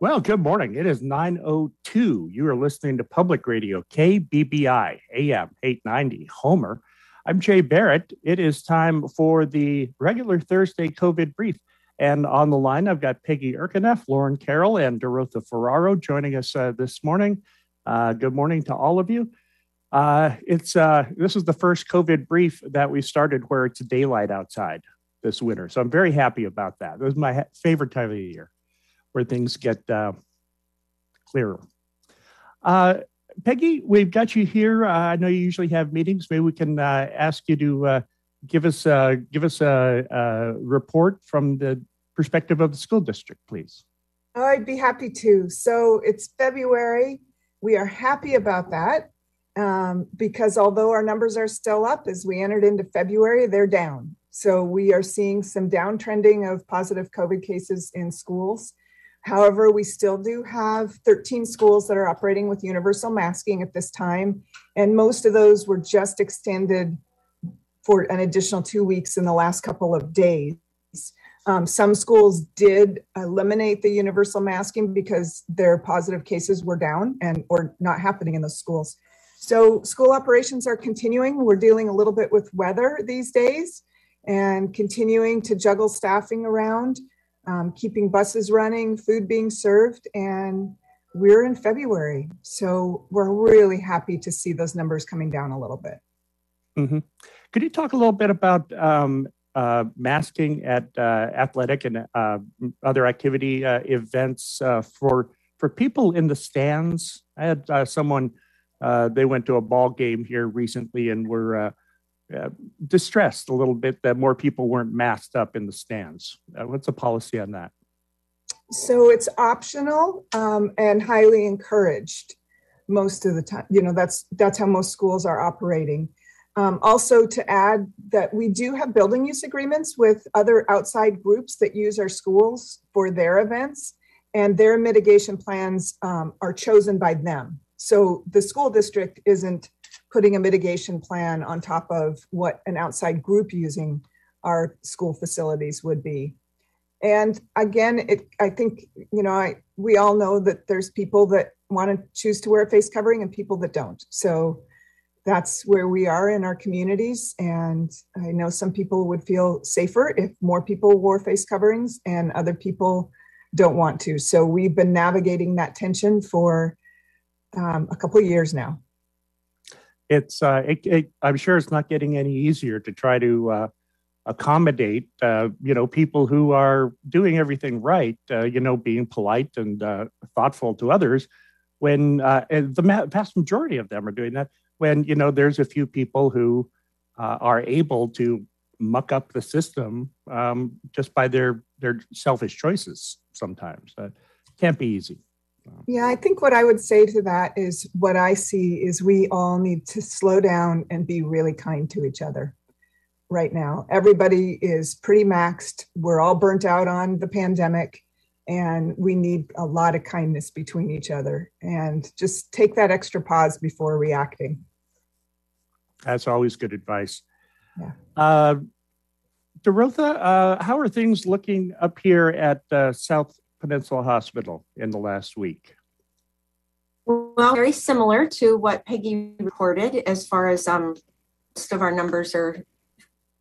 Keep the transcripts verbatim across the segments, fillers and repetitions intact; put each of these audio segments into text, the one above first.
Well, good morning. It is nine oh two. You are listening to Public Radio K B B I A M eight ninety Homer. I'm Jay Barrett. It is time for the regular Thursday COVID brief. And on the line, I've got Peggy Erkeneff, Lauren Carroll, and Dorothea Ferraro joining us uh, this morning. Uh, good morning to all of you. Uh, it's uh, this is the first COVID brief that we started where it's daylight outside this winter. So I'm very happy about that. It was my ha- favorite time of the year where things get uh, clearer. Uh, Peggy, we've got you here. Uh, I know you usually have meetings. Maybe we can uh, ask you to uh, give us, uh, give us a, a report from the perspective of the school district, please. Oh, I'd be happy to. So it's February. We are happy about that. Um, because although our numbers are still up as we entered into February, they're down. So we are seeing some downtrending of positive COVID cases in schools. However, we still do have thirteen schools that are operating with universal masking at this time. And most of those were just extended for an additional two weeks in the last couple of days. Um, some schools did eliminate the universal masking because their positive cases were down and or not happening in those schools. So school operations are continuing. We're dealing a little bit with weather these days and continuing to juggle staffing around, um, keeping buses running, food being served, and we're in February. So we're really happy to see those numbers coming down a little bit. Mm-hmm. Could you talk a little bit about um, uh, masking at uh, athletic and uh, other activity uh, events uh, for, for people in the stands? I had uh, someone... Uh, they went to a ball game here recently and were uh, uh, distressed a little bit that more people weren't masked up in the stands. Uh, what's the policy on that? So it's optional um, and highly encouraged most of the time. You know, that's that's how most schools are operating. Um, also to add that we do have building use agreements with other outside groups that use our schools for their events, and their mitigation plans um, are chosen by them. So the school district isn't putting a mitigation plan on top of what an outside group using our school facilities would be. And again, it, I think, you know, I, we all know that there's people that want to choose to wear a face covering and people that don't. So that's where we are in our communities. And I know some people would feel safer if more people wore face coverings and other people don't want to. So we've been navigating that tension for Um, a couple of years now. It's uh, it, it, I'm sure it's not getting any easier to try to uh, accommodate, uh, you know, people who are doing everything right, uh, you know, being polite and uh, thoughtful to others when uh, the vast majority of them are doing that when, you know, there's a few people who uh, are able to muck up the system um, just by their, their selfish choices sometimes. That can't be easy. Yeah, I think what I would say to that is what I see is we all need to slow down and be really kind to each other right now. Everybody is pretty maxed. We're all burnt out on the pandemic, and we need a lot of kindness between each other and just take that extra pause before reacting. That's always good advice. Yeah. Uh, Dorothea, uh, how are things looking up here at uh, South Peninsula Hospital in the last week? Well, very similar to what Peggy reported as far as um, most of our numbers are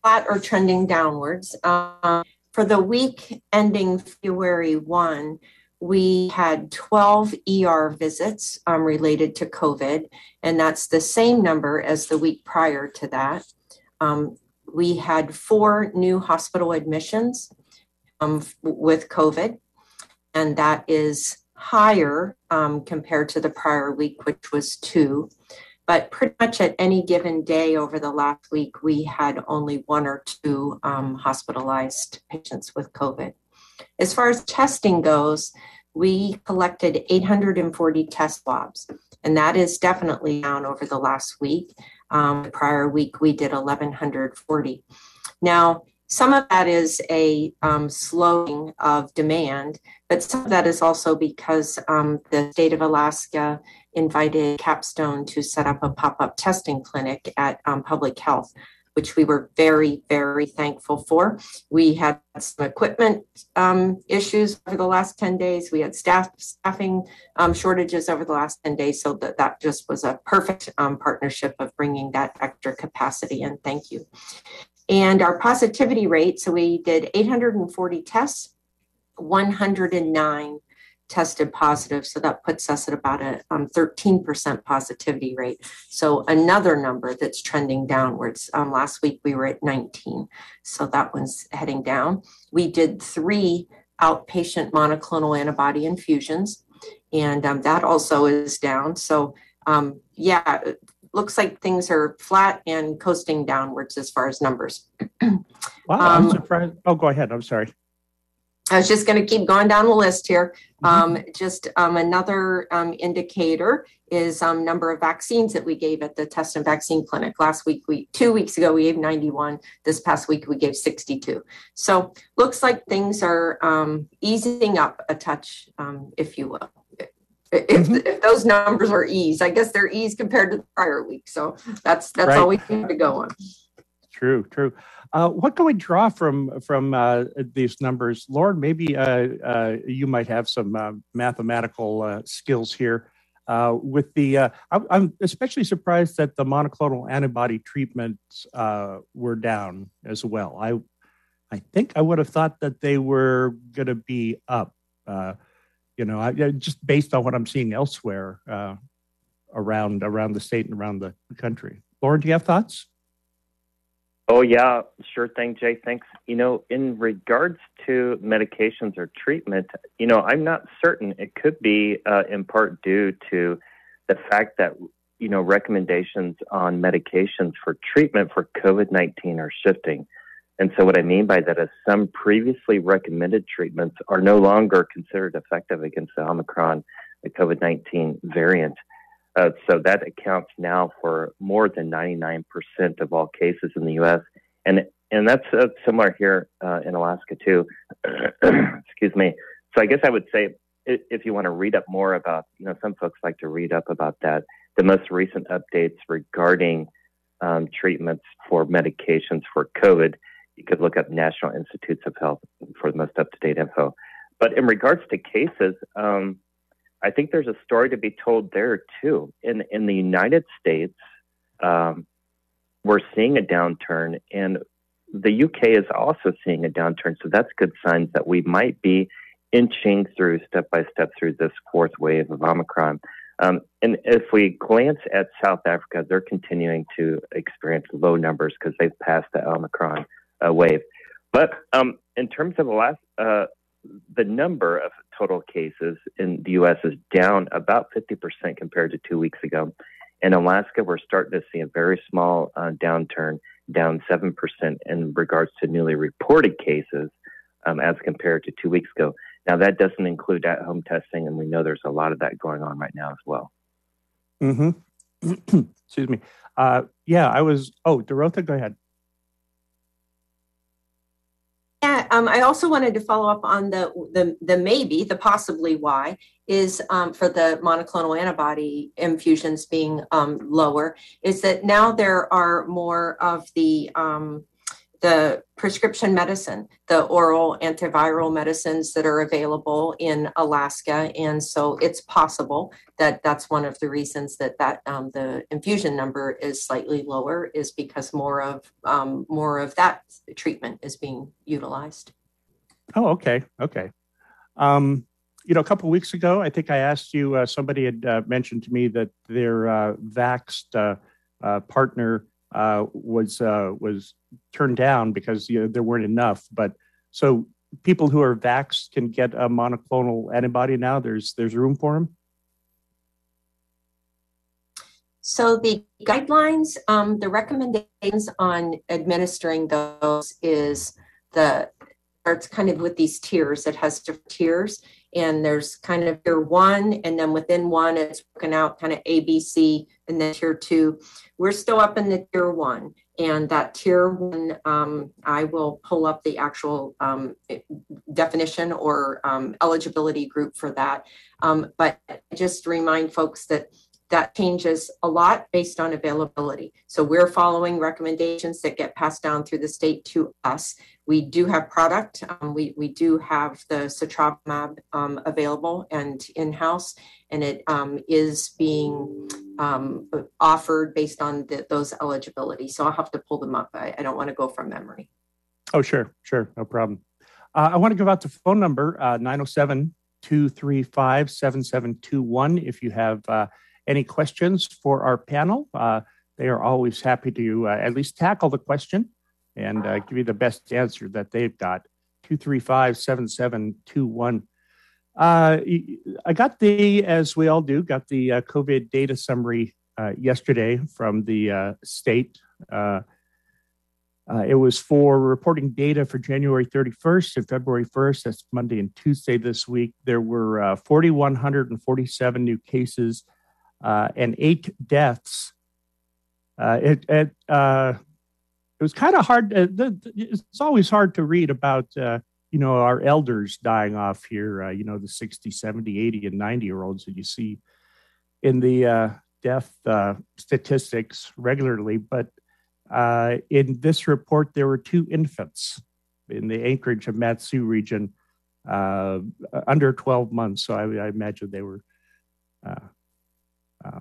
flat or trending downwards. Um, for the week ending February first, we had twelve E R visits um, related to COVID, and that's the same number as the week prior to that. Um, we had four new hospital admissions um, with COVID. And that is higher um, compared to the prior week, which was two. But pretty much at any given day over the last week, we had only one or two um, hospitalized patients with COVID. As far as testing goes, we collected eight hundred forty test swabs, and that is definitely down over the last week. Um, the prior week, we did eleven forty. Now, some of that is a um, slowing of demand, but some of that is also because um, the state of Alaska invited Capstone to set up a pop-up testing clinic at um, public health which we were very, very thankful for. We had some equipment um, issues over the last ten days. We had staff staffing um, shortages over the last ten days. So that, that just was a perfect um, partnership of bringing that extra capacity in. Thank you. And our positivity rate, so we did eight hundred forty tests, one hundred nine tested positive. So that puts us at about a um, thirteen percent positivity rate. So another number that's trending downwards. Um, last week we were at nineteen. So that one's heading down. We did three outpatient monoclonal antibody infusions, and um, that also is down. So um, yeah, it looks like things are flat and coasting downwards as far as numbers. Wow, I'm um, surprised. Oh, go ahead. I'm sorry. I was just going to keep going down the list here. Um, just um, another um, indicator is um, number of vaccines that we gave at the test and vaccine clinic. Last week, we two weeks ago, we gave ninety-one. This past week, we gave sixty-two. So looks like things are um, easing up a touch, um, if you will. If, if those numbers are eased, I guess they're eased compared to the prior week. So that's that's right. All we have to go on. True, true. Uh, what can we draw from from uh, these numbers? Lauren, maybe uh, uh, you might have some uh, mathematical uh, skills here. Uh, with the, uh, I'm especially surprised that the monoclonal antibody treatments uh, were down as well. I, I think I would have thought that they were going to be up. Uh, you know, I, just based on what I'm seeing elsewhere uh, around around the state and around the country. Lauren, do you have thoughts? Oh, yeah, sure thing, Jay. Thanks. You know, in regards to medications or treatment, you know, I'm not certain. It could be uh, in part due to the fact that, you know, recommendations on medications for treatment for COVID nineteen are shifting. And so what I mean by that is some previously recommended treatments are no longer considered effective against the Omicron, the COVID nineteen variant. Uh, so that accounts now for more than ninety-nine percent of all cases in the U S. And and that's uh, similar here uh, in Alaska, too. Excuse me. So I guess I would say if you want to read up more about, you know, some folks like to read up about that, the most recent updates regarding um, treatments for medications for COVID, you could look up National Institutes of Health for the most up-to-date info. But in regards to cases, um, I think there's a story to be told there, too. In in the United States, um, we're seeing a downturn, and the U K is also seeing a downturn. So that's good signs that we might be inching through step by step through this fourth wave of Omicron. Um, and if we glance at South Africa, they're continuing to experience low numbers because they've passed the Omicron uh, wave. But um, in terms of the last... Uh, the number of total cases in the U S is down about fifty percent compared to two weeks ago. In Alaska, we're starting to see a very small uh, downturn, down seven percent in regards to newly reported cases um, as compared to two weeks ago. Now, that doesn't include at-home testing, and we know there's a lot of that going on right now as well. Mm-hmm. Excuse me. Uh, yeah, I was... Oh, Dorothea, go ahead. Yeah, um, I also wanted to follow up on the the, the maybe, the possibly why, is um, for the monoclonal antibody infusions being um, lower, is that now there are more of the um, the prescription medicine, the oral antiviral medicines that are available in Alaska. And so it's possible that that's one of the reasons that, that um, the infusion number is slightly lower, is because more of um, more of that treatment is being utilized. Oh, okay. Okay. Um, you know, a couple of weeks ago, I think I asked you, uh, somebody had uh, mentioned to me that their uh, vaxxed uh, uh, partner Uh, was uh, was turned down because, you know, there weren't enough. But so people who are vaxxed can get a monoclonal antibody now. There's there's room for them. So the guidelines, um, the recommendations on administering those is the starts kind of with these tiers. It has different tiers, and there's kind of tier one, and then within one, it's broken out kind of A, B, C, and then tier two. We're still up in the tier one, and that tier one, um, I will pull up the actual um, definition or um, eligibility group for that. Um, but just to remind folks that that changes a lot based on availability. So we're following recommendations that get passed down through the state to us. We do have product. Um, we, we do have the Sotrovimab um, available and in-house, and it um, is being um, offered based on the, those eligibility. So I'll have to pull them up. I, I don't want to go from memory. Oh, sure. Sure. No problem. Uh, I want to give out the phone number, uh, nine oh seven, two three five, seven seven two one. If you have uh, any questions for our panel, uh, they are always happy to uh, at least tackle the question and uh, give you the best answer that they've got. two three five, seven seven two one. Uh, I got the, as we all do, got the uh, COVID data summary uh, yesterday from the uh, state. Uh, uh, it was for reporting data for January thirty-first and February first. That's Monday and Tuesday this week. There were uh, four thousand one hundred forty-seven new cases uh, and eight deaths. Uh, it, it, uh, it was kind of hard. Uh, it's always hard to read about, uh, you know, our elders dying off here, uh, you know, the sixty, seventy, eighty, and ninety year olds that you see in the uh, death uh, statistics regularly. But uh, in this report, there were two infants in the Anchorage and Mat-Su region uh, under twelve months. So I, I imagine they were, uh, uh,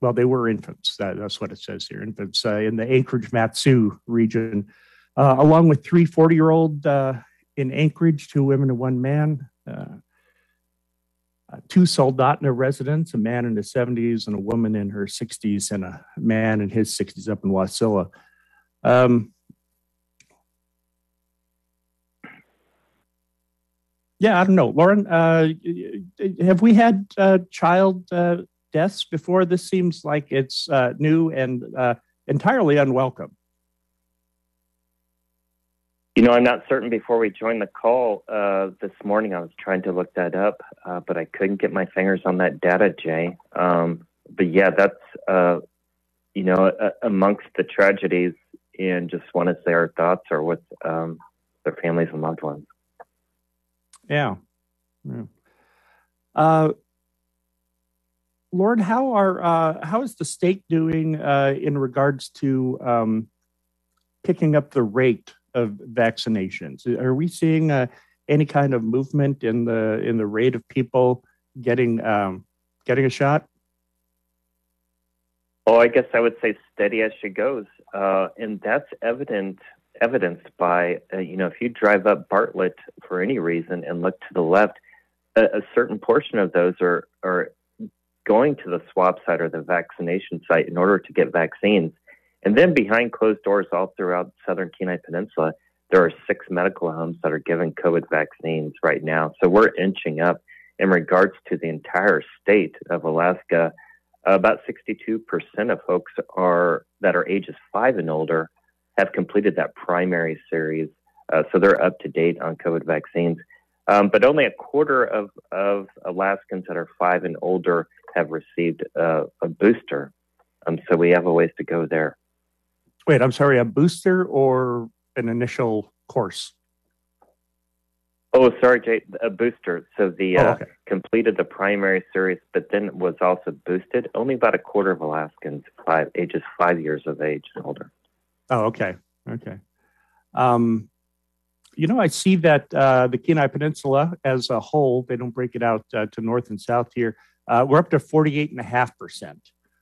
well, they were infants. That, that's what it says here, infants uh, in the Anchorage Mat-Su region. Uh, along with three forty-year-old uh, in Anchorage, two women and one man, uh, uh, two Soldotna residents, a man in his seventies and a woman in her sixties, and a man in his sixties up in Wasilla. Um, yeah, I don't know. Lauren, uh, have we had uh, child uh, deaths before? This seems like it's uh, new and uh, entirely unwelcome. You know, I'm not certain before we joined the call uh, this morning. I was trying to look that up, uh, but I couldn't get my fingers on that data, Jay. Um, but yeah, that's, uh, you know, uh, amongst the tragedies, and just want to say our thoughts are with um, their families and loved ones. Yeah. yeah. Uh, Lord, how are uh, how is the state doing uh, in regards to um, picking up the rate of vaccinations? Are we seeing uh, any kind of movement in the in the rate of people getting um, getting a shot? Oh, I guess I would say steady as she goes, uh, and that's evident evidenced by uh, you know, if you drive up Bartlett for any reason and look to the left, a, a certain portion of those are are going to the swab site or the vaccination site in order to get vaccines. And then behind closed doors all throughout Southern Kenai Peninsula, there are six medical homes that are giving COVID vaccines right now. So we're inching up in regards to the entire state of Alaska. About sixty-two percent of folks are that are ages five and older have completed that primary series. Uh, so they're up to date on COVID vaccines. Um, but only a quarter of, of Alaskans that are five and older have received uh, a booster. Um, so we have a ways to go there. Wait, I'm sorry, a booster or an initial course? Oh, sorry, Jay, a booster. So the oh, okay. uh, completed the primary series, but then was also boosted. Only about a quarter of Alaskans, five ages five years of age and older. Oh, okay, okay. Um, you know, I see that uh, the Kenai Peninsula as a whole, they don't break it out uh, to north and south here. Uh, we're up to forty-eight point five percent.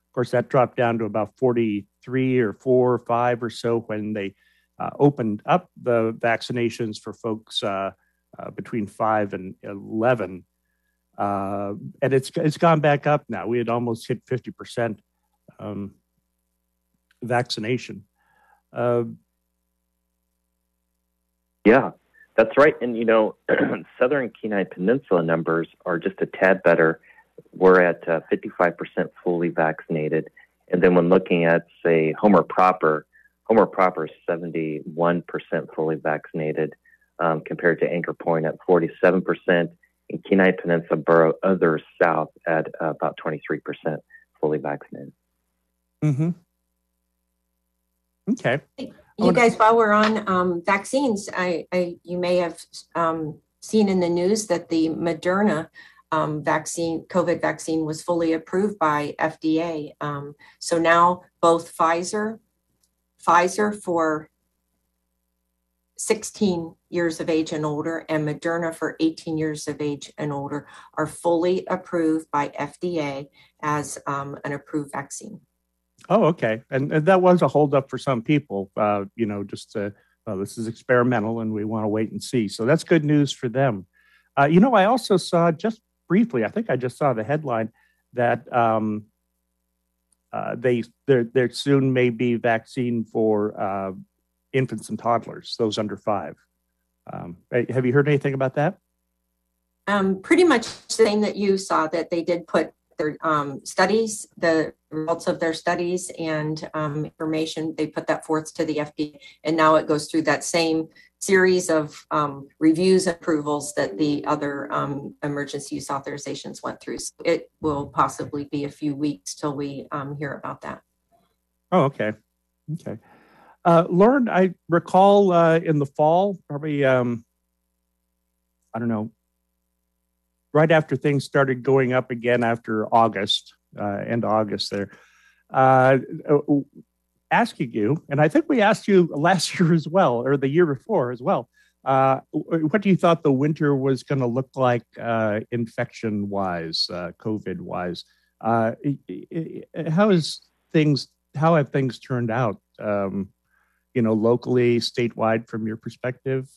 Of course, that dropped down to about forty-three or four or five or so when they uh, opened up the vaccinations for folks uh, uh, between five and eleven. Uh, and it's it's gone back up now. We had almost hit fifty percent um, vaccination. Uh, yeah, that's right. And, you know, Southern Kenai Peninsula numbers are just a tad better. We're at uh, fifty-five percent fully vaccinated. And then when looking at, say, Homer proper, Homer proper is seventy-one percent fully vaccinated um, compared to Anchor Point at forty-seven percent, and Kenai Peninsula Borough, other south, at uh, about twenty-three percent fully vaccinated. Mm-hmm. Okay. You guys, while we're on um, vaccines, I, I you may have um, seen in the news that the Moderna um, vaccine, COVID vaccine was fully approved by F D A. Um, so now both Pfizer, Pfizer for sixteen years of age and older and Moderna for eighteen years of age and older are fully approved by F D A as um, an approved vaccine. Oh, okay. And, and that was a holdup for some people, uh, you know, just to, well, this is experimental and we want to wait and see. So that's good news for them. Uh, you know, I also saw just briefly, I think I just saw the headline that um, uh, they there, there soon may be vaccine for uh, infants and toddlers, those under five. Um, have you heard anything about that? Um, pretty much the same that you saw, that they did put their um, studies, the results of their studies and um, information, they put that forth to the F D A. And now it goes through that same series of um, reviews and approvals that the other um, emergency use authorizations went through. So it will possibly be a few weeks till we um, hear about that. Oh, okay. Okay. Uh, Lauren, I recall uh, in the fall, probably, um, I don't know, right after things started going up again after August, uh, end of August there, uh, asking you, and I think we asked you last year as well, or the year before as well, uh, what you thought the winter was going to look like uh, infection-wise, uh, COVID-wise. Uh, how is things? How have things turned out? Um, you know, locally, statewide, from your perspective?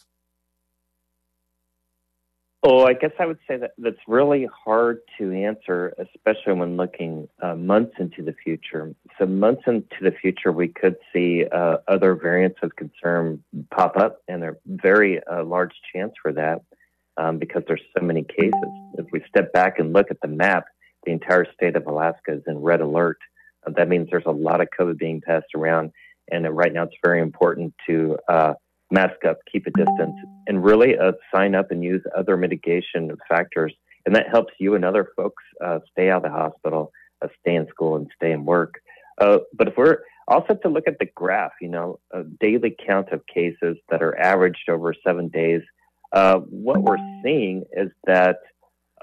Oh, I guess I would say that that's really hard to answer, especially when looking uh, months into the future. So months into the future, we could see uh, other variants of concern pop up, and there's a very uh, large chance for that um, because there's so many cases. If we step back and look at the map, the entire state of Alaska is in red alert. Uh, that means there's a lot of COVID being passed around, and uh, right now it's very important to uh, mask up, keep a distance, and really uh, sign up and use other mitigation factors. And that helps you and other folks uh, stay out of the hospital, uh, stay in school, and stay in work. Uh, but if we're also to look at the graph, you know, uh, daily count of cases that are averaged over seven days, uh, what we're seeing is that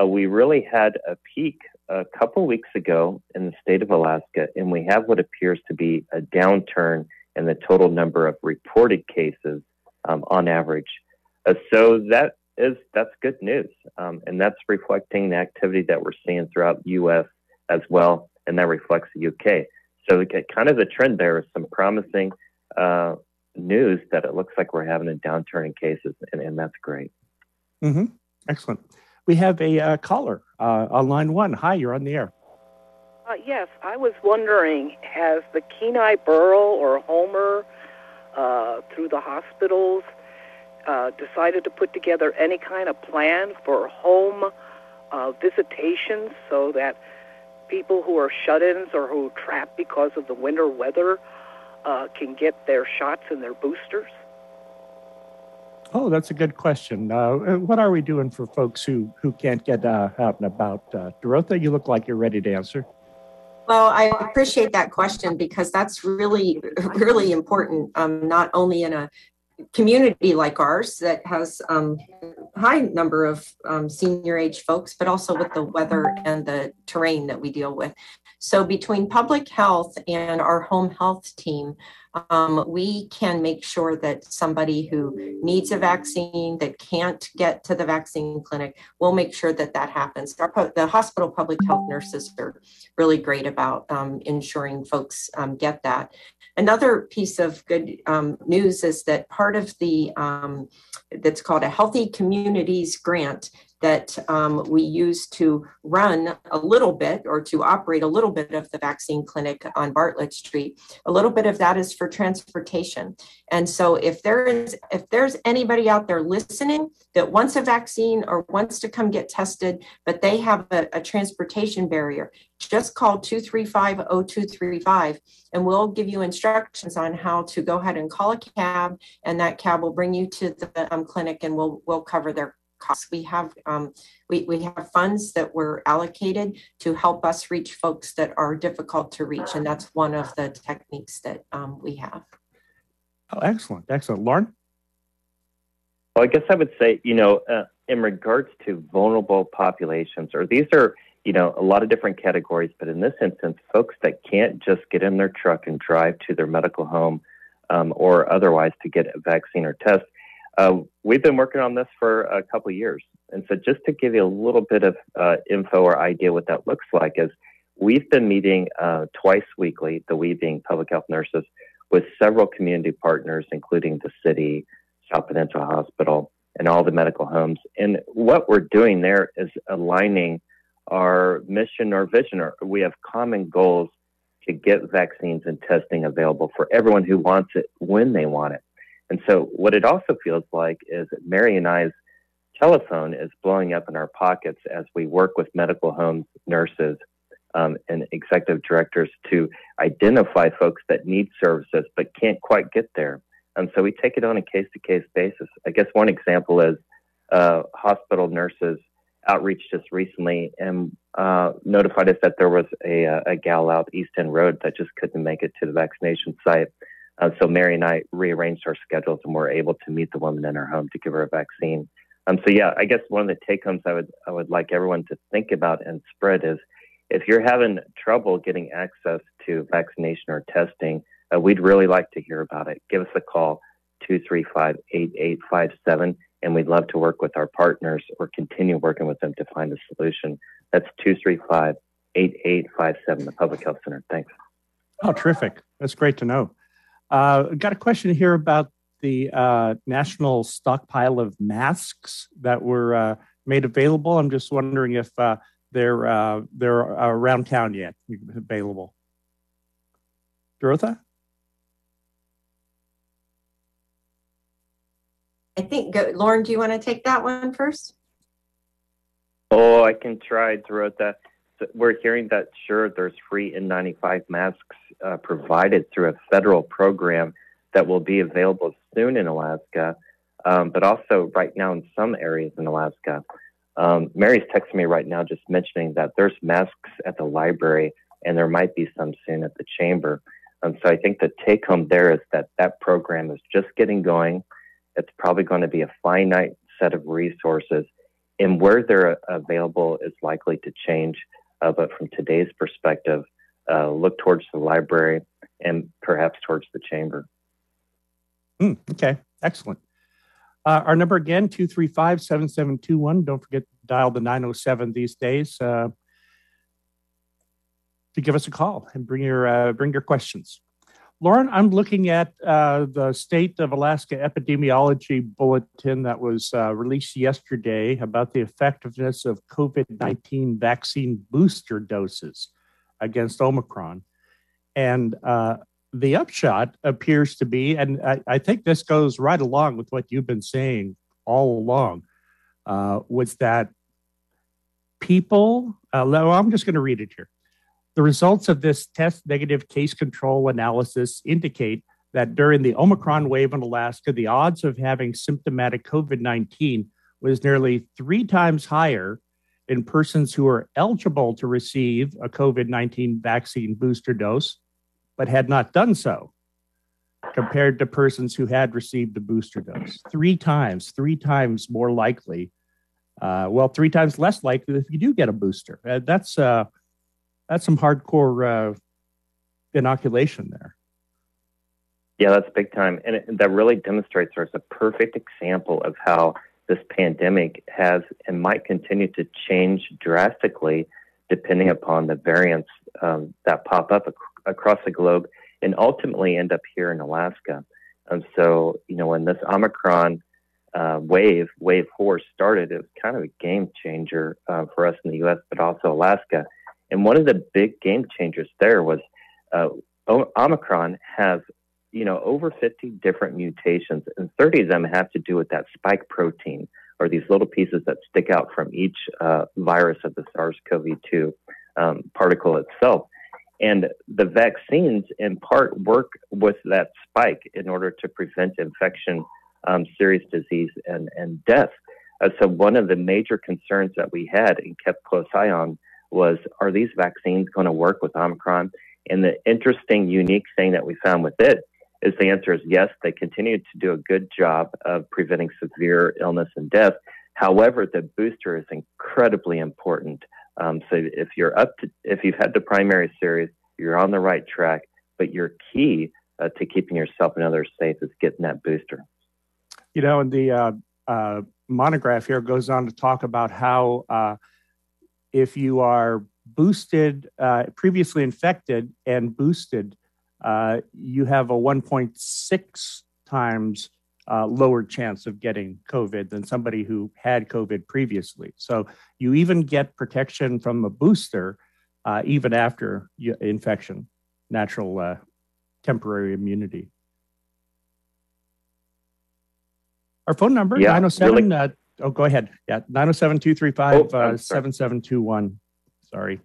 uh, we really had a peak a couple weeks ago in the state of Alaska, and we have what appears to be a downturn in the total number of reported cases um, on average. Uh, so that is that's good news, um, and that's reflecting the activity that we're seeing throughout the U S as well, and that reflects the U K. So we get kind of the trend there is some promising uh, news that it looks like we're having a downturn in cases, and, and that's great. Mm-hmm. Excellent. We have a uh, caller uh, on line one. Hi, you're on the air. Uh, yes, I was wondering, has the Kenai Borough or Homer, uh, through the hospitals, uh, decided to put together any kind of plan for home uh, visitations so that people who are shut-ins or who are trapped because of the winter weather uh, can get their shots and their boosters? Oh, that's a good question. Uh, what are we doing for folks who, who can't get uh, out and about? Uh, Dorothea, you look like you're ready to answer. Well, I appreciate that question because that's really, really important, um, not only in a community like ours that has um, high number of um, senior age folks, but also with the weather and the terrain that we deal with. So between public health and our home health team, um, we can make sure that somebody who needs a vaccine that can't get to the vaccine clinic, we'll make sure that that happens. Our, the hospital public health nurses are really great about um, ensuring folks um, get that. Another piece of good um, news is that part of the, um, that's called a Healthy Communities Grant that um, we use to run a little bit or to operate a little bit of the vaccine clinic on Bartlett Street. A little bit of that is for transportation. And so if there is, if there's anybody out there listening that wants a vaccine or wants to come get tested, but they have a, a transportation barrier, just call two three five, oh two three five and we'll give you instructions on how to go ahead and call a cab, and that cab will bring you to the um, clinic and we'll we'll cover their costs. We have um, we, we have funds that were allocated to help us reach folks that are difficult to reach, and that's one of the techniques that um, we have. Oh, excellent, excellent, Lauren. Well, I guess I would say, you know, uh, in regards to vulnerable populations, or these are, you know, a lot of different categories, but in this instance, folks that can't just get in their truck and drive to their medical home um, or otherwise to get a vaccine or test. Uh, we've been working on this for a couple of years. And so just to give you a little bit of uh, info or idea what that looks like is we've been meeting uh, twice weekly, the we being public health nurses, with several community partners, including the city, South Peninsula Hospital, and all the medical homes. And what we're doing there is aligning our mission or vision. Or we have common goals to get vaccines and testing available for everyone who wants it when they want it. And so what it also feels like is Mary and I's telephone is blowing up in our pockets as we work with medical homes, nurses, um, and executive directors to identify folks that need services but can't quite get there. And so we take it on a case-to-case basis. I guess one example is uh, hospital nurses outreach just recently and uh, notified us that there was a, a gal out East End Road that just couldn't make it to the vaccination site. Uh, so Mary and I rearranged our schedules and were able to meet the woman in her home to give her a vaccine. Um, so, yeah, I guess one of the take-homes I would I would like everyone to think about and spread is if you're having trouble getting access to vaccination or testing, uh, we'd really like to hear about it. Give us a call, two three five, eight eight five seven, and we'd love to work with our partners or continue working with them to find a solution. That's two three five, eight eight five seven, the Public Health Center. Thanks. Oh, terrific. That's great to know. I've uh, got a question here about the uh, national stockpile of masks that were uh, made available. I'm just wondering if uh, they're uh, they're around town yet available. Dorothea? I think, go, Lauren, do you want to take that one first? Oh, I can try, Dorothea. So we're hearing that, sure, there's free N ninety-five masks uh, provided through a federal program that will be available soon in Alaska, um, but also right now in some areas in Alaska. Um, Mary's texting me right now just mentioning that there's masks at the library, and there might be some soon at the chamber. And so I think the take-home there is that that program is just getting going. It's probably going to be a finite set of resources, and where they're available is likely to change. Uh, but from today's perspective, uh, look towards the library and perhaps towards the chamber. Mm, okay, excellent. Uh, our number again, two three five, seven seven two one. Don't forget to dial the nine oh seven these days uh, to give us a call and bring your uh, bring your questions. Lauren, I'm looking at uh, the State of Alaska Epidemiology Bulletin that was uh, released yesterday about the effectiveness of COVID nineteen vaccine booster doses against Omicron. And uh, the upshot appears to be, and I, I think this goes right along with what you've been saying all along, uh, was that people, uh, well, I'm just going to read it here. The results of this test-negative case control analysis indicate that during the Omicron wave in Alaska, the odds of having symptomatic COVID nineteen was nearly three times higher in persons who are eligible to receive a COVID nineteen vaccine booster dose, but had not done so, compared to persons who had received the booster dose. Three times, three times more likely, uh, well, three times less likely if you do get a booster. Uh, that's... Uh, That's some hardcore uh, inoculation there. Yeah, that's big time. And it, that really demonstrates there's a perfect example of how this pandemic has and might continue to change drastically depending upon the variants um, that pop up ac- across the globe and ultimately end up here in Alaska. And so, you know, when this Omicron uh, wave, wave four started, it was kind of a game changer uh, for us in the U S, but also Alaska. And one of the big game changers there was uh, Omicron has, you know, over fifty different mutations, and thirty of them have to do with that spike protein or these little pieces that stick out from each uh, virus of the SARS-CoV two um, particle itself. And the vaccines, in part, work with that spike in order to prevent infection, um, serious disease, and, and death. Uh, so one of the major concerns that we had and kept close eye on was, are these vaccines going to work with Omicron? And the interesting, unique thing that we found with it is the answer is yes, they continued to do a good job of preventing severe illness and death, However, the booster is incredibly important. Um, so if you're up to, if you've had the primary series, you're on the right track, but your key uh, to keeping yourself and others safe is getting that booster. You know, and the uh, uh, monograph here goes on to talk about how uh, if you are boosted, uh, previously infected and boosted, uh, you have a one point six times Uh, lower chance of getting COVID than somebody who had COVID previously. So you even get protection from a booster uh, even after you, infection, natural uh, temporary immunity. Our phone number, yeah, nine oh seven, really? uh, oh, go ahead. Yeah, nine oh seven, two three five, seven seven two one. Sorry.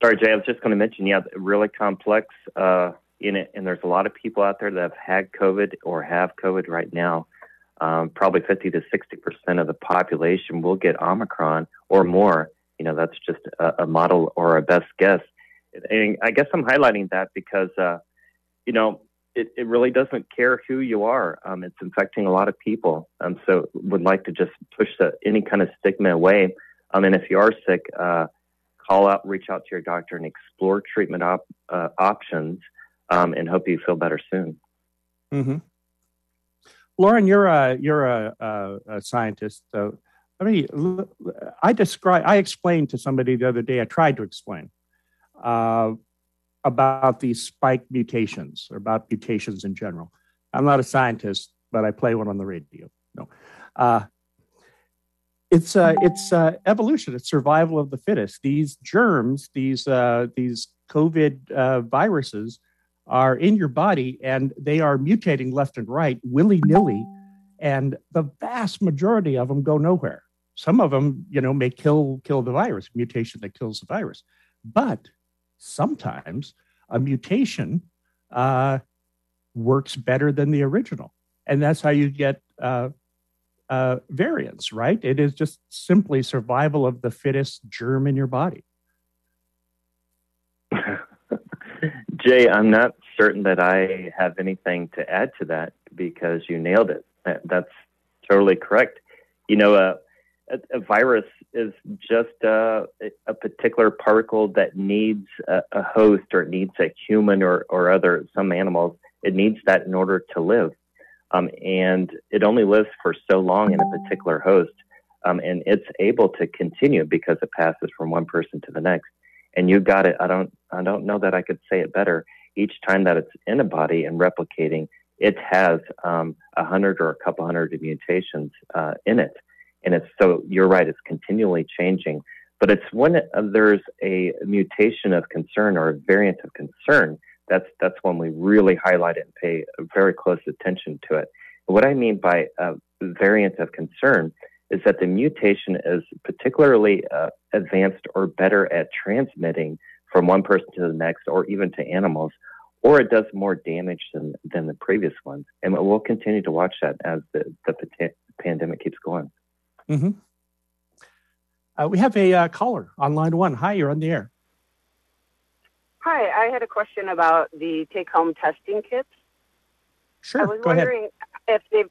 Sorry, Jay, I was just going to mention, yeah, really complex uh in it, and there's a lot of people out there that have had COVID or have COVID right now. Um, probably fifty to sixty percent of the population will get Omicron or more. You know, that's just a, a model or a best guess. And I guess I'm highlighting that because, uh, you know, it, it really doesn't care who you are. Um, it's infecting a lot of people. Um, so would like to just push the, any kind of stigma away. Um, and if you are sick, uh, call out, reach out to your doctor and explore treatment op- uh, options. Um, and hope you feel better soon. Mm-hmm. Lauren, you're a you're a, a, a scientist. So let me. I describe. I explained to somebody the other day. I tried to explain uh, about these spike mutations or about mutations in general. I'm not a scientist, but I play one on the radio. No, uh, it's uh, it's uh, evolution. It's survival of the fittest. These germs, these uh, these COVID uh, viruses are in your body, and they are mutating left and right, willy-nilly, and the vast majority of them go nowhere. Some of them, you know, may kill kill the virus, mutation that kills the virus. But sometimes a mutation uh, works better than the original, and that's how you get uh, uh, variants, right? It is just simply survival of the fittest germ in your body. Jay, I'm not certain that I have anything to add to that because you nailed it. That, that's totally correct. You know, uh, a, a virus is just uh, a particular particle that needs a, a host, or it needs a human or, or other, some animals. It needs that in order to live. Um, and it only lives for so long in a particular host. Um, and it's able to continue because it passes from one person to the next. And you got it. I don't I don't know that I could say it better. Each time that it's in a body and replicating, it has um, a hundred or a couple hundred mutations uh, in it. And it's so you're right, it's continually changing. But it's when there's a mutation of concern or a variant of concern, that's that's when we really highlight it and pay very close attention to it. And what I mean by a variant of concern is that the mutation is particularly uh, advanced or better at transmitting from one person to the next or even to animals, or it does more damage than, than the previous ones. And we'll continue to watch that as the, the pati- pandemic keeps going. Mm-hmm. Uh, we have a uh, caller on line one. Hi, you're on the air. Hi, I had a question about the take-home testing kits. Sure, I was go wondering ahead. if they've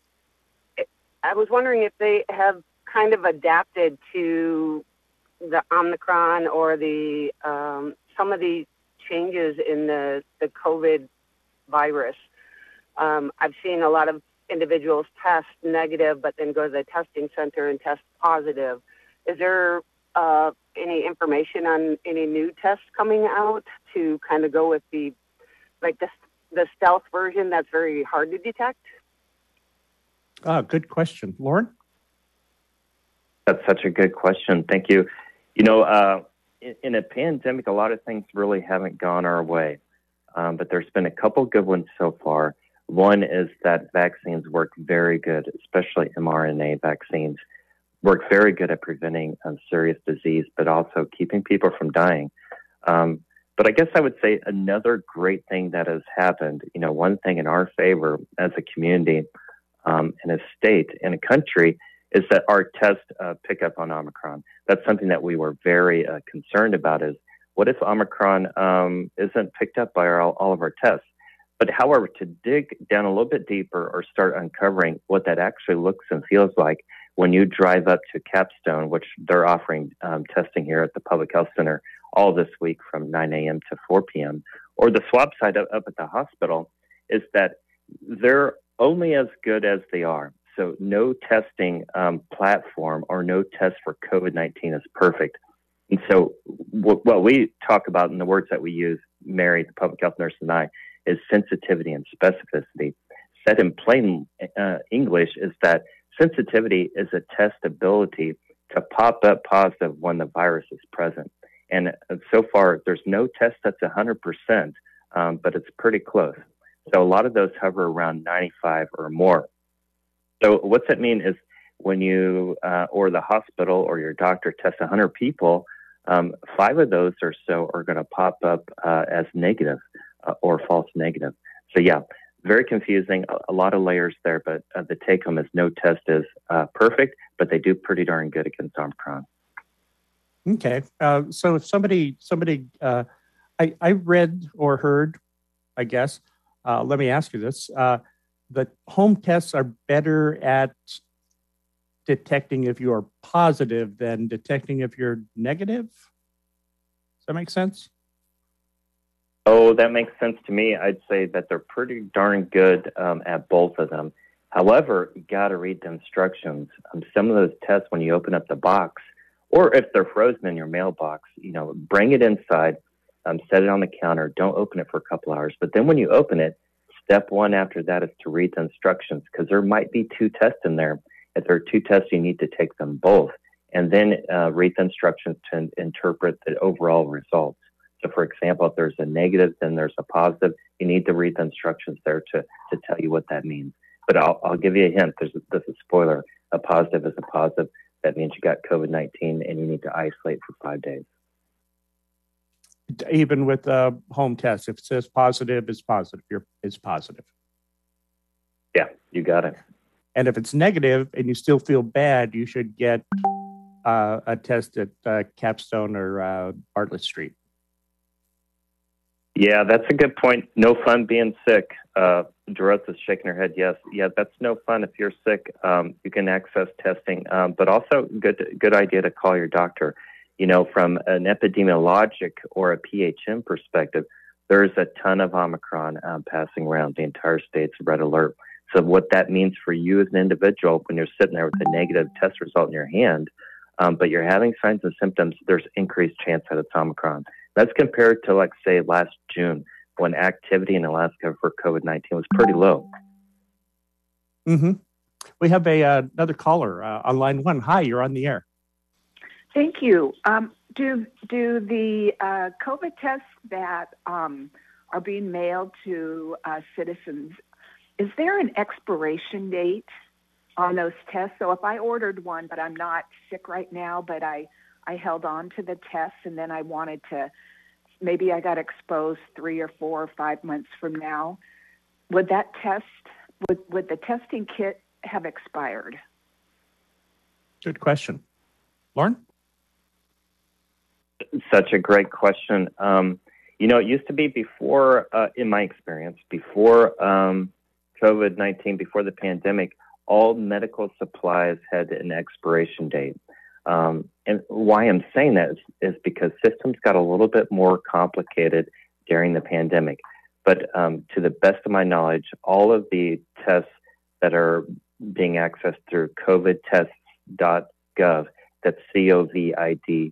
I was wondering if they have kind of adapted to the Omicron or the um, some of the changes in the, the COVID virus. Um, I've seen a lot of individuals test negative, but then go to the testing center and test positive. Is there uh, any information on any new tests coming out to kind of go with the like the, the stealth version that's very hard to detect? Oh, good question. Lauren? That's such a good question. Thank you. You know, uh, in, in a pandemic, a lot of things really haven't gone our way, um, but there's been a couple good ones so far. One is that vaccines work very good, especially mRNA vaccines, work very good at preventing um, serious disease, but also keeping people from dying. Um, but I guess I would say another great thing that has happened, you know, one thing in our favor as a community Um, in a state, in a country, is that our test uh, pickup on Omicron. That's something that we were very uh, concerned about is, what if Omicron um, isn't picked up by our, all of our tests? But however, to dig down a little bit deeper or start uncovering what that actually looks and feels like, when you drive up to Capstone, which they're offering um, testing here at the Public Health Center all this week from nine a.m. to four p.m., or the swab site up, up at the hospital, is that they're only as good as they are. So no testing um, platform or no test for COVID nineteen is perfect. And so w- what we talk about in the words that we use, Mary, the public health nurse, and I, is sensitivity and specificity. Said in plain uh, English is that sensitivity is a test ability to pop up positive when the virus is present. And so far, there's no test that's one hundred percent, um, but it's pretty close. So a lot of those hover around ninety-five or more. So what's that mean is when you uh, or the hospital or your doctor tests one hundred people, um, five of those or so are going to pop up uh, as negative uh, or false negative. So, yeah, very confusing, a, a lot of layers there, but uh, the take-home is no test is uh, perfect, but they do pretty darn good against Omicron. Okay. Uh, so if somebody, somebody uh, I, I read or heard, I guess, uh, let me ask you this, uh, that home tests are better at detecting if you are positive than detecting if you're negative? Does that make sense? Oh, that makes sense to me. I'd say that they're pretty darn good um, at both of them. However, you got to read the instructions. Um, some of those tests, when you open up the box, or if they're frozen in your mailbox, you know, bring it inside, um, set it on the counter. Don't open it for a couple hours. But then when you open it, step one after that is to read the instructions because there might be two tests in there. If there are two tests, you need to take them both and then uh, read the instructions to in- interpret the overall results. So, for example, if there's a negative, then there's a positive. You need to read the instructions there to, to tell you what that means. But I'll, I'll give you a hint. There's a, this is a spoiler. A positive is a positive. That means you got COVID nineteen and you need to isolate for five days. Even with uh, home tests, if it says positive, it's positive. You're, it's positive. Yeah, you got it. And if it's negative and you still feel bad, you should get uh, a test at uh, Capstone or uh, Bartlett Street. Yeah, that's a good point. No fun being sick. Uh, Dorothea's shaking her head. Yes. Yeah, that's no fun. If you're sick, um, you can access testing. Um, but also good, good idea to call your doctor. You know, from an epidemiologic or a P H M perspective, there is a ton of Omicron um, passing around. The entire state's red alert. So what that means for you as an individual when you're sitting there with a negative test result in your hand, um, but you're having signs and symptoms, there's increased chance that it's Omicron. That's compared to, like, say, last June when activity in Alaska for COVID nineteen was pretty low. Mm-hmm. We have a uh, another caller uh, on line one. Hi, you're on the air. Thank you. Um, do do the uh, COVID tests that um, are being mailed to uh, citizens, is there an expiration date on those tests? So if I ordered one, but I'm not sick right now, but I, I held on to the tests and then I wanted to, maybe I got exposed three or four or five months from now, would that test, would, would the testing kit have expired? Good question. Lauren? Such a great question. Um, you know, it used to be before, uh, in my experience, before um, COVID nineteen, before the pandemic, all medical supplies had an expiration date. Um, and why I'm saying that is, is because systems got a little bit more complicated during the pandemic. But um, to the best of my knowledge, all of the tests that are being accessed through covid tests dot gov, that's C O V I D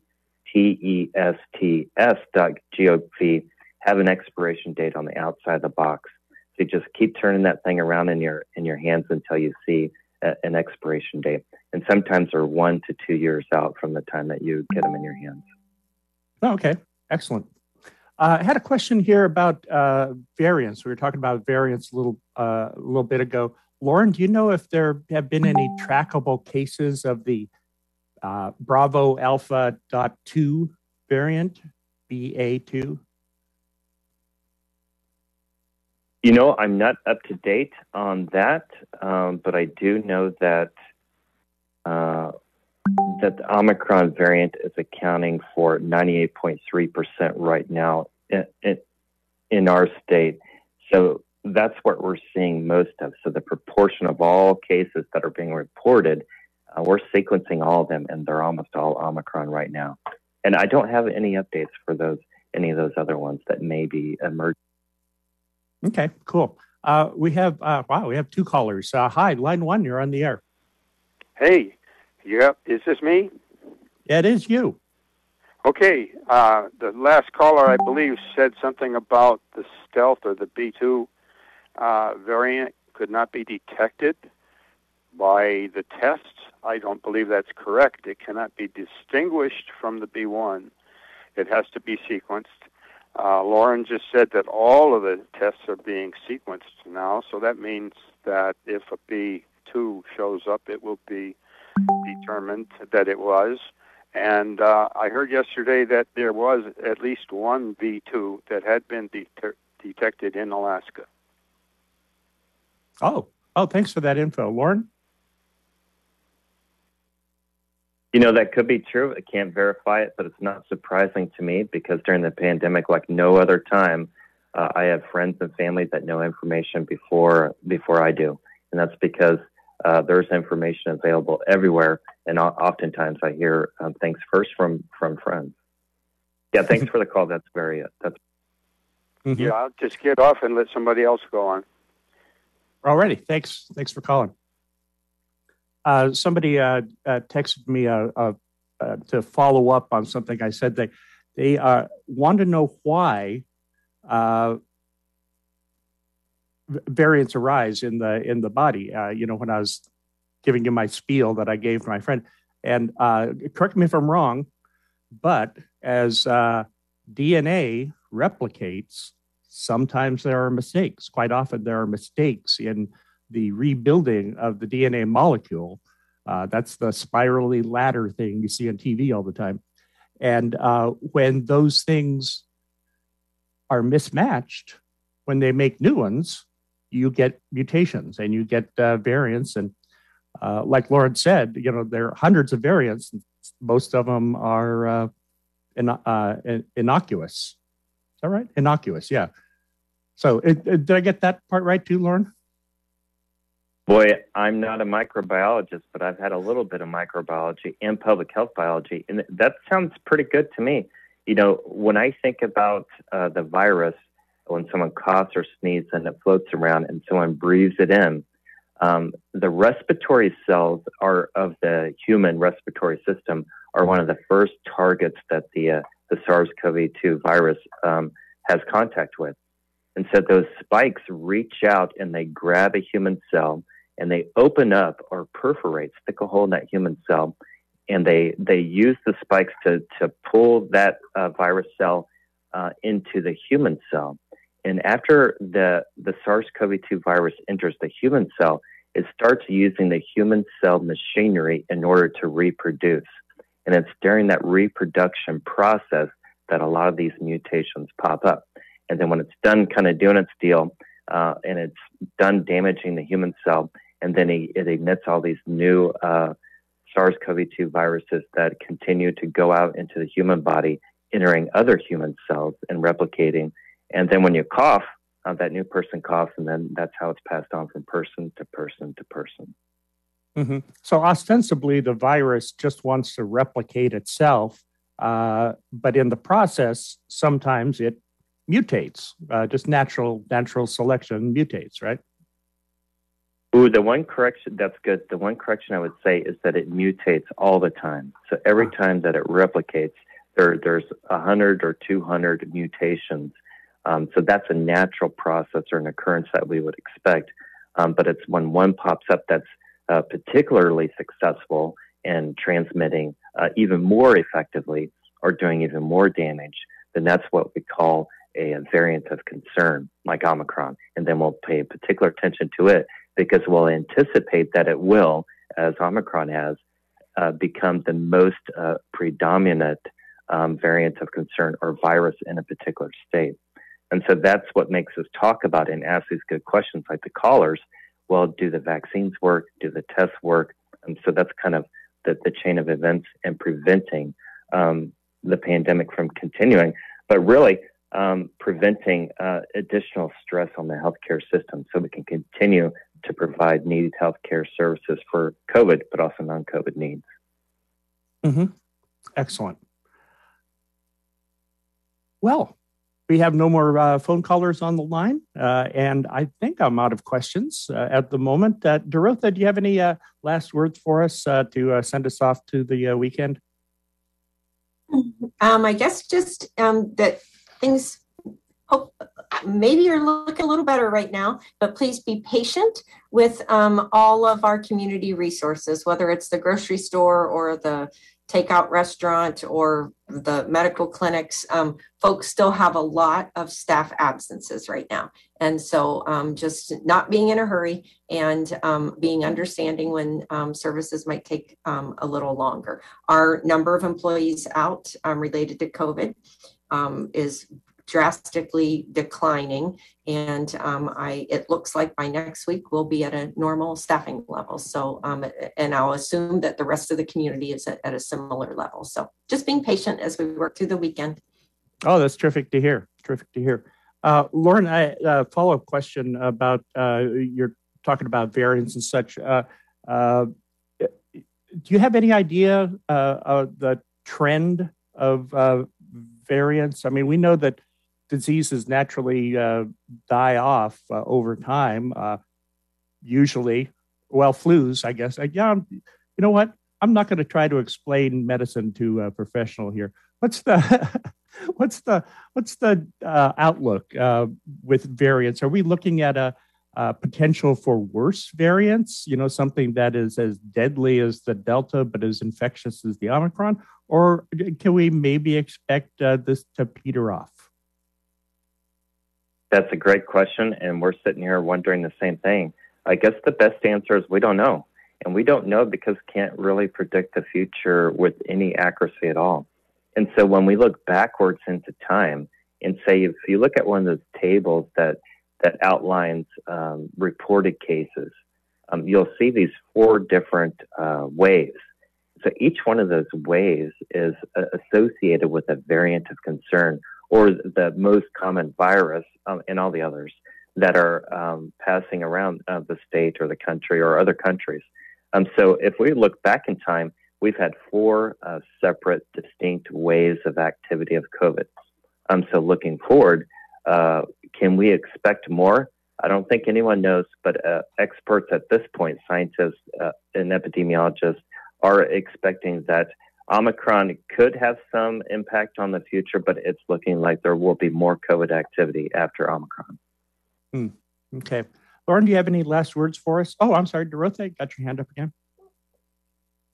T E S T S dot gov, have an expiration date on the outside of the box. So just keep turning that thing around in your in your hands until you see a, an expiration date. And sometimes they're one to two years out from the time that you get them in your hands. Oh, okay, excellent. Uh, I had a question here about uh, variants. We were talking about variants a little uh, a little bit ago. Lauren, do you know if there have been any trackable cases of the uh, Bravo Alpha.two variant, B A two? You know, I'm not up to date on that, um, but I do know that uh, that the Omicron variant is accounting for ninety-eight point three percent right now in, in, in our state. So that's what we're seeing most of. So the proportion of all cases that are being reported Uh, we're sequencing all of them, and they're almost all Omicron right now. And I don't have any updates for those any of those other ones that may be emerging. Okay, cool. Uh, we have uh, wow, we have two callers. Uh, hi, line one, you're on the air. Hey, yeah, is this me? Yeah, it is you. Okay, uh, the last caller, I believe, said something about the stealth or the B two uh, variant could not be detected by the tests. I don't believe that's correct. It cannot be distinguished from the B one. It has to be sequenced. Uh, Lauren just said that all of the tests are being sequenced now, so that means that if a B two shows up, it will be determined that it was. And uh, I heard yesterday that there was at least one B two that had been de- detected in Alaska. Oh, oh, thanks for that info, Lauren. You know, that could be true. I can't verify it, but it's not surprising to me because during the pandemic, like no other time, uh, I have friends and family that know information before before I do. And that's because uh, there's information available everywhere. And oftentimes I hear um, things first from, from friends. Yeah, thanks for the call. That's very it. That's... Mm-hmm. Yeah, I'll just get off and let somebody else go on. Alrighty. Thanks. Thanks for calling. Uh, somebody uh, uh, texted me uh, uh, uh, to follow up on something I said. They, they uh, want to know why uh, variants arise in the in the body. Uh, you know, when I was giving you my spiel that I gave to my friend, and uh, correct me if I'm wrong, but as uh, D N A replicates, sometimes there are mistakes. Quite often there are mistakes in the rebuilding of the D N A molecule. Uh, that's the spirally ladder thing you see on T V all the time. And uh, when those things are mismatched, when they make new ones, you get mutations and you get uh, variants. And uh, like Lauren said, you know, there are hundreds of variants. Most of them are uh, in, uh, innocuous. Is that right? Innocuous, yeah. So it, it, did I get that part right too, Lauren? Boy, I'm not a microbiologist, but I've had a little bit of microbiology and public health biology, and that sounds pretty good to me. You know, when I think about uh, the virus, when someone coughs or sneezes and it floats around and someone breathes it in, um, the respiratory cells are of the human respiratory system are one of the first targets that the, uh, the SARS-C o V two virus um, has contact with. And so those spikes reach out and they grab a human cell and they open up or perforate, stick a hole in that human cell, and they they use the spikes to, to pull that uh, virus cell uh, into the human cell. And after the, the SARS-C o V two virus enters the human cell, it starts using the human cell machinery in order to reproduce. And it's during that reproduction process that a lot of these mutations pop up. And then when it's done kind of doing its deal uh, and it's done damaging the human cell, and then it, it emits all these new uh, SARS-C o V two viruses that continue to go out into the human body, entering other human cells and replicating. And then when you cough, uh, that new person coughs, and then that's how it's passed on from person to person to person. Mm-hmm. So ostensibly, the virus just wants to replicate itself, uh, but in the process, sometimes it mutates, uh, just natural natural selection mutates, right? Ooh, the one correction, that's good. The one correction I would say is that it mutates all the time. So every time that it replicates, there there's one hundred or two hundred mutations. Um, so that's a natural process or an occurrence that we would expect. Um, but it's when one pops up that's uh, particularly successful in transmitting uh, even more effectively or doing even more damage, then that's what we call a variant of concern, like Omicron, and then we'll pay particular attention to it because we'll anticipate that it will, as Omicron has, uh, become the most uh, predominant um, variant of concern or virus in a particular state. And so that's what makes us talk about and ask these good questions like the callers, well, do the vaccines work? Do the tests work? And so that's kind of the, the chain of events and preventing um, the pandemic from continuing, but really, Um, preventing uh, additional stress on the healthcare system so we can continue to provide needed healthcare services for COVID, but also non-COVID needs. Mm-hmm. Excellent. Well, we have no more uh, phone callers on the line, uh, and I think I'm out of questions uh, at the moment. Uh, Dorothea, do you have any uh, last words for us uh, to uh, send us off to the uh, weekend? Um, I guess just um, that things hope maybe are looking a little better right now, but please be patient with um, all of our community resources, whether it's the grocery store or the takeout restaurant or the medical clinics. Um, folks still have a lot of staff absences right now. And so um, just not being in a hurry and um, being understanding when um, services might take um, a little longer. Our number of employees out um, related to COVID um, is drastically declining. And um, I, it looks like by next week, we'll be at a normal staffing level. So, um, and I'll assume that the rest of the community is at, at a similar level. So just being patient as we work through the weekend. Oh, that's terrific to hear. Terrific to hear. Uh, Lauren, I uh, follow-up question about, uh, you're talking about variants and such. Uh, uh, do you have any idea uh, of the trend of uh, variants? I mean, we know that diseases naturally uh, die off uh, over time, uh, usually. Well, flus, I guess. I, yeah, I'm, you know what? I'm not going to try to explain medicine to a professional here. What's the what's the what's the uh, outlook uh, with variants? Are we looking at a, a potential for worse variants? You know, something that is as deadly as the Delta, but as infectious as the Omicron? Or can we maybe expect uh, this to peter off? That's a great question, and we're sitting here wondering the same thing. I guess the best answer is we don't know, and we don't know because we can't really predict the future with any accuracy at all. And so when we look backwards into time and say, if you look at one of those tables that, that outlines um, reported cases, um, you'll see these four different uh, waves. So each one of those waves is uh, associated with a variant of concern or the most common virus, um, and all the others that are um, passing around uh, the state or the country or other countries. Um, so if we look back in time, we've had four uh, separate distinct waves of activity of COVID. Um, so looking forward, uh, can we expect more? I don't think anyone knows, but uh, experts at this point, scientists uh, and epidemiologists, are expecting that Omicron could have some impact on the future, but it's looking like there will be more COVID activity after Omicron. Hmm. Okay. Lauren, do you have any last words for us? Oh, I'm sorry, Dorothea, got your hand up again.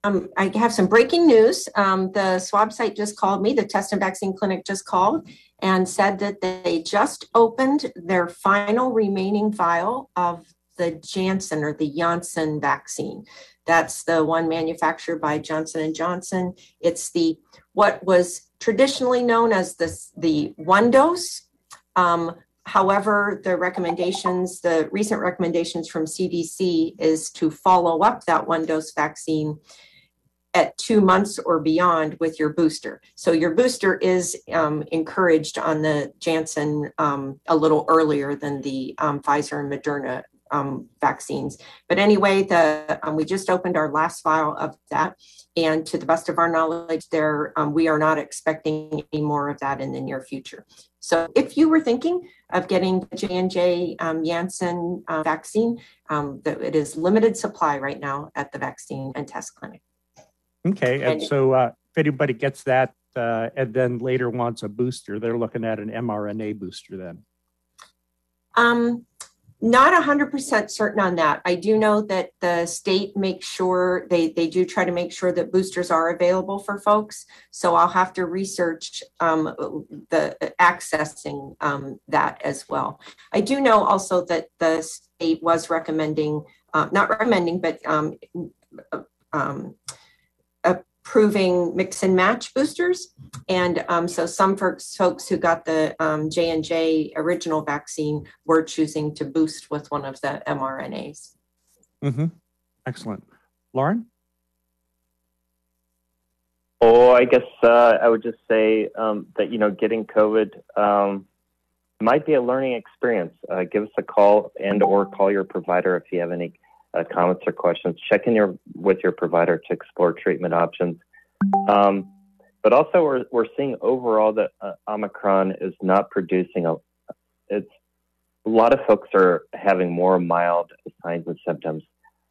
Um, I have some breaking news. Um, the swab site just called me. The Test and Vaccine Clinic just called and said that they just opened their final remaining vial of the Janssen or the Janssen vaccine. That's the one manufactured by Johnson and Johnson. It's the what was traditionally known as this, the one dose. Um, however, the recommendations, the recent recommendations from C D C is to follow up that one dose vaccine at two months or beyond with your booster. So your booster is um, encouraged on the Janssen um, a little earlier than the um, Pfizer and Moderna Um, vaccines. But anyway, the um, we just opened our last vial of that. And to the best of our knowledge there, um, we are not expecting any more of that in the near future. So if you were thinking of getting the J and J um, Janssen uh, vaccine, um, the, it is limited supply right now at the vaccine and test clinic. Okay. And, and so uh, if anybody gets that uh, and then later wants a booster, they're looking at an mRNA booster then. Um. Not one hundred percent certain on that. I do know that the state makes sure, they, they do try to make sure that boosters are available for folks. So I'll have to research um, the accessing um, that as well. I do know also that the state was recommending, uh, not recommending, but um, um, approving mix and match boosters. And um, so some folks, folks who got the um, J and J original vaccine were choosing to boost with one of the mRNAs. Mm-hmm. Excellent. Lauren? Oh, I guess uh, I would just say um, that, you know, getting COVID um, might be a learning experience. Uh, give us a call and or call your provider if you have any uh, comments or questions. Check in your with your provider to explore treatment options. Um, but also, we're we're seeing overall that uh, Omicron is not producing a. It's a lot of folks are having more mild signs and symptoms.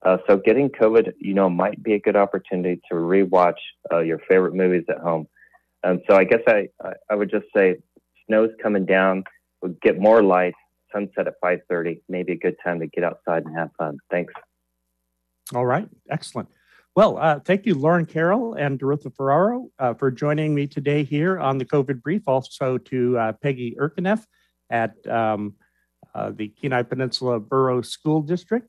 Uh, so getting COVID, you know, might be a good opportunity to rewatch uh, your favorite movies at home. And so I guess I, I would just say snow's coming down. We'll get more light. Sunset at five thirty. Maybe a good time to get outside and have fun. Thanks. All right. Excellent. Well, uh, thank you, Lauren Carroll and Dorothea Ferraro, uh, for joining me today here on the COVID Brief. Also to uh, Peggy Erkeneff at um, uh, the Kenai Peninsula Borough School District.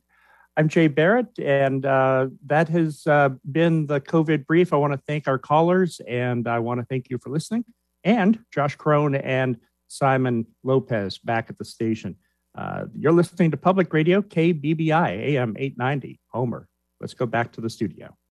I'm Jay Barrett, and uh, that has uh, been the COVID Brief. I want to thank our callers, and I want to thank you for listening. And Josh Crone and Simon Lopez back at the station. Uh, you're listening to Public Radio K B B I, A M eight ninety, Homer. Let's go back to the studio.